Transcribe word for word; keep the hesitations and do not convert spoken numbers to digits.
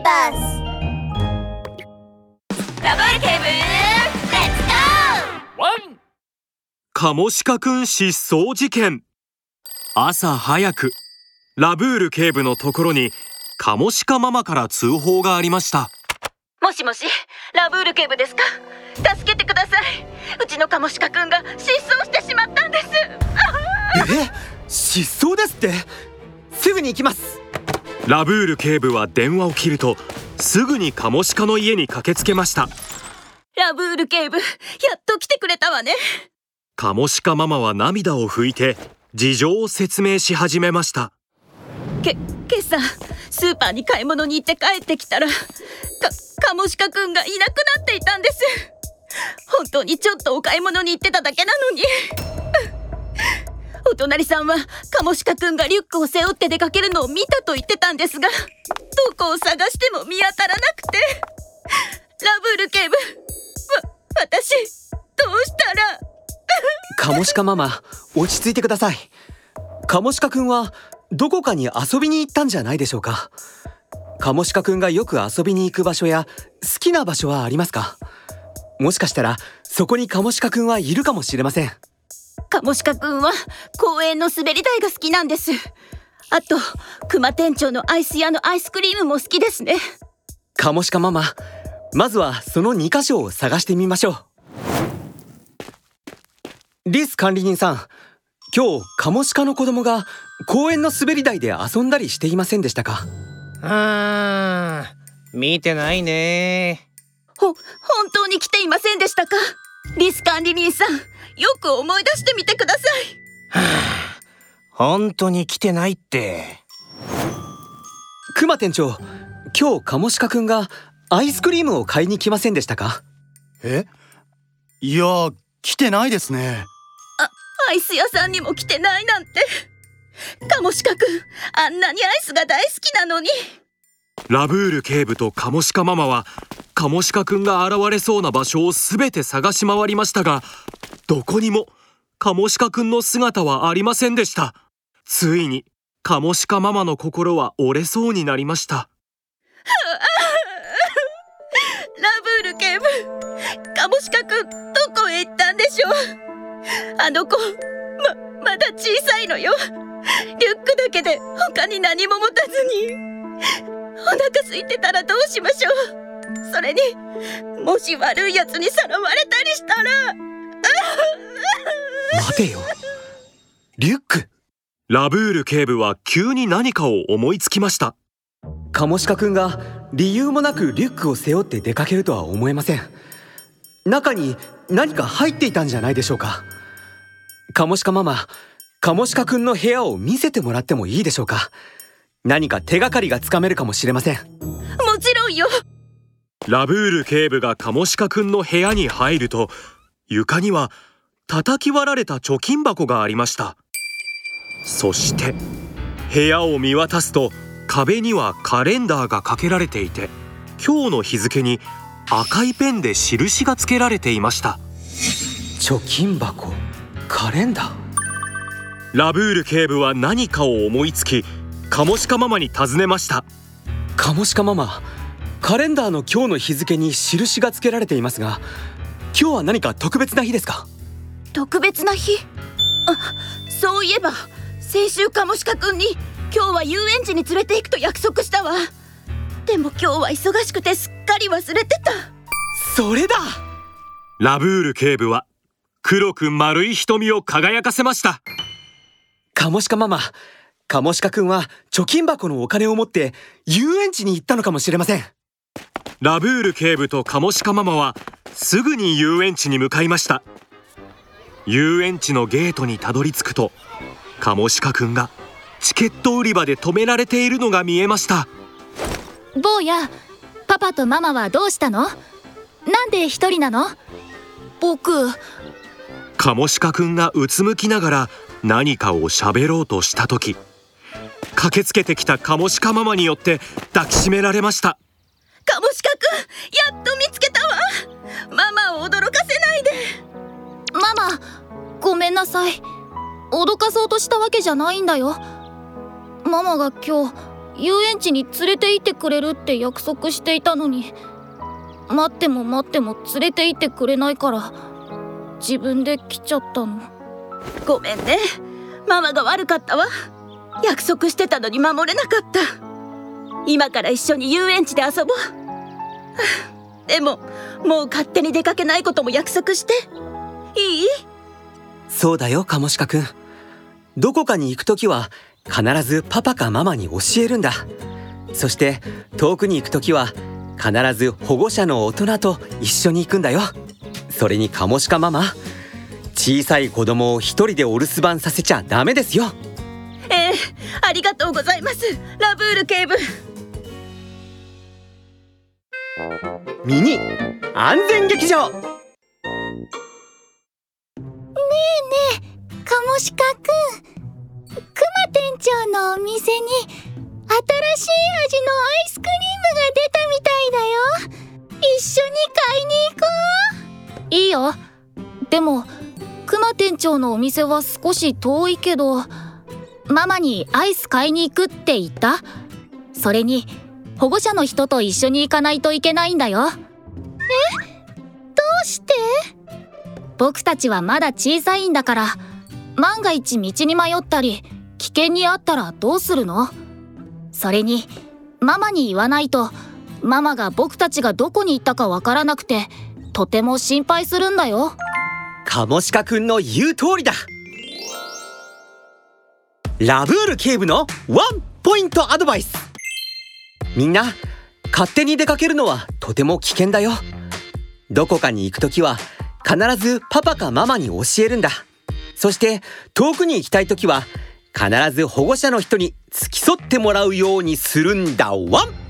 バースバブルケーブル、レッツゴー！ワン！カモシカくん失踪事件。朝早く、ラブール警部のところにカモシカママから通報がありました。もしもし、ラブール警部ですか？助けてください。うちのカモシカくんが失踪してしまったんです。え、失踪ですって？すぐに行きます。ラブール警部は電話を切るとすぐにカモシカの家に駆けつけました。ラブール警部、やっと来てくれたわね。カモシカママは涙を拭いて事情を説明し始めました。け、今朝スーパーに買い物に行って帰ってきたらか、カモシカくんがいなくなっていたんです。本当にちょっとお買い物に行ってただけなのに。お隣さんはカモシカくんがリュックを背負って出かけるのを見たと言ってたんですが、どこを探しても見当たらなくて。ラブール警部、わ、私どうしたら。カモシカママ、落ち着いてください。カモシカくんはどこかに遊びに行ったんじゃないでしょうか。カモシカくんがよく遊びに行く場所や好きな場所はありますか？もしかしたらそこにカモシカくんはいるかもしれません。カモシカくんは公園の滑り台が好きなんです。あと熊店長のアイス屋のアイスクリームも好きですね。カモシカママ、まずはそのに箇所を探してみましょう。リス管理人さん、今日カモシカの子供が公園の滑り台で遊んだりしていませんでしたか？あー、見てないね。ほ、本当に来ていませんでしたか？リス管理人さん、よく思い出してみてください。はあ、本当に来てないって。熊店長、今日カモシカくんがアイスクリームを買いに来ませんでしたか？え、いや、来てないですね。あ、アイス屋さんにも来てないなんて。カモシカくん、あんなにアイスが大好きなのに。ラブール警部とカモシカママはカモシカくんが現れそうな場所をすべて探し回りましたが、どこにもカモシカくんの姿はありませんでした。ついにカモシカママの心は折れそうになりました。ラブール警部、カモシカくんどこへ行ったんでしょう。あの子、ま、まだ小さいのよ。リュックだけで他に何も持たずに、お腹空いてたらどうしましょう。それにもし悪いやつにさらわれたりしたら。待てよ、リュック。ラブール警部は急に何かを思いつきました。カモシカくんが理由もなくリュックを背負って出かけるとは思えません。中に何か入っていたんじゃないでしょうか。カモシカママ、カモシカくんの部屋を見せてもらってもいいでしょうか。何か手がかりがつかめるかもしれません。もちろんよ。ラブール警部がカモシカくんの部屋に入ると、床には叩き割られた貯金箱がありました。そして部屋を見渡すと、壁にはカレンダーがかけられていて、今日の日付に赤いペンで印がつけられていました。貯金箱、カレンダー。ラブール警部は何かを思いつき、カモシカママに尋ねました。カモシカママ、カレンダーの今日の日付に印がつけられていますが、今日は何か特別な日ですか？特別な日？あ、そういえば先週カモシカくんに今日は遊園地に連れて行くと約束したわ。でも今日は忙しくてすっかり忘れてた。それだ。ラブール警部は黒く丸い瞳を輝かせました。カモシカママ、カモシカくんは貯金箱のお金を持って遊園地に行ったのかもしれません。ラブール警部とカモシカママはすぐに遊園地に向かいました。遊園地のゲートにたどり着くと、カモシカくんがチケット売り場で止められているのが見えました。坊や、パパとママはどうしたの？なんで一人なの？僕…カモシカくんがうつむきながら何かを喋ろうとした時、駆けつけてきたカモシカママによって抱きしめられました。カモシカくん、やっと見つけたわ。ママを驚かせないで。ママ、ごめんなさい。脅かそうとしたわけじゃないんだよ。ママが今日遊園地に連れて行ってくれるって約束していたのに、待っても待っても連れて行ってくれないから自分で来ちゃったの。ごめんね、ママが悪かったわ。約束してたのに守れなかった。今から一緒に遊園地で遊ぼう。でももう勝手に出かけないことも約束して、いい？そうだよ、カモシカくん。どこかに行くときは必ずパパかママに教えるんだ。そして遠くに行くときは必ず保護者の大人と一緒に行くんだよ。それにカモシカママ、小さい子供を一人でお留守番させちゃダメですよ。ええ、ありがとうございます、ラブール警部。ミニ安全劇場。ねえねえ、カモシカくん、クマ店長のお店に新しい味のアイスクリームが出たみたいだよ。一緒に買いに行こう。いいよ。でもクマ店長のお店は少し遠いけど、ママにアイス買いに行くって言った？それに保護者の人と一緒に行かないといけないんだよ。え？どうして？僕たちはまだ小さいんだから、万が一道に迷ったり危険にあったらどうするの？それにママに言わないと、ママが僕たちがどこに行ったかわからなくて、とても心配するんだよ。カモシカくんの言う通りだ。ラブール警部のワンポイントアドバイス。みんな、勝手に出かけるのはとても危険だよ。どこかに行くときは必ずパパかママに教えるんだ。そして遠くに行きたいときは必ず保護者の人に付き添ってもらうようにするんだワン。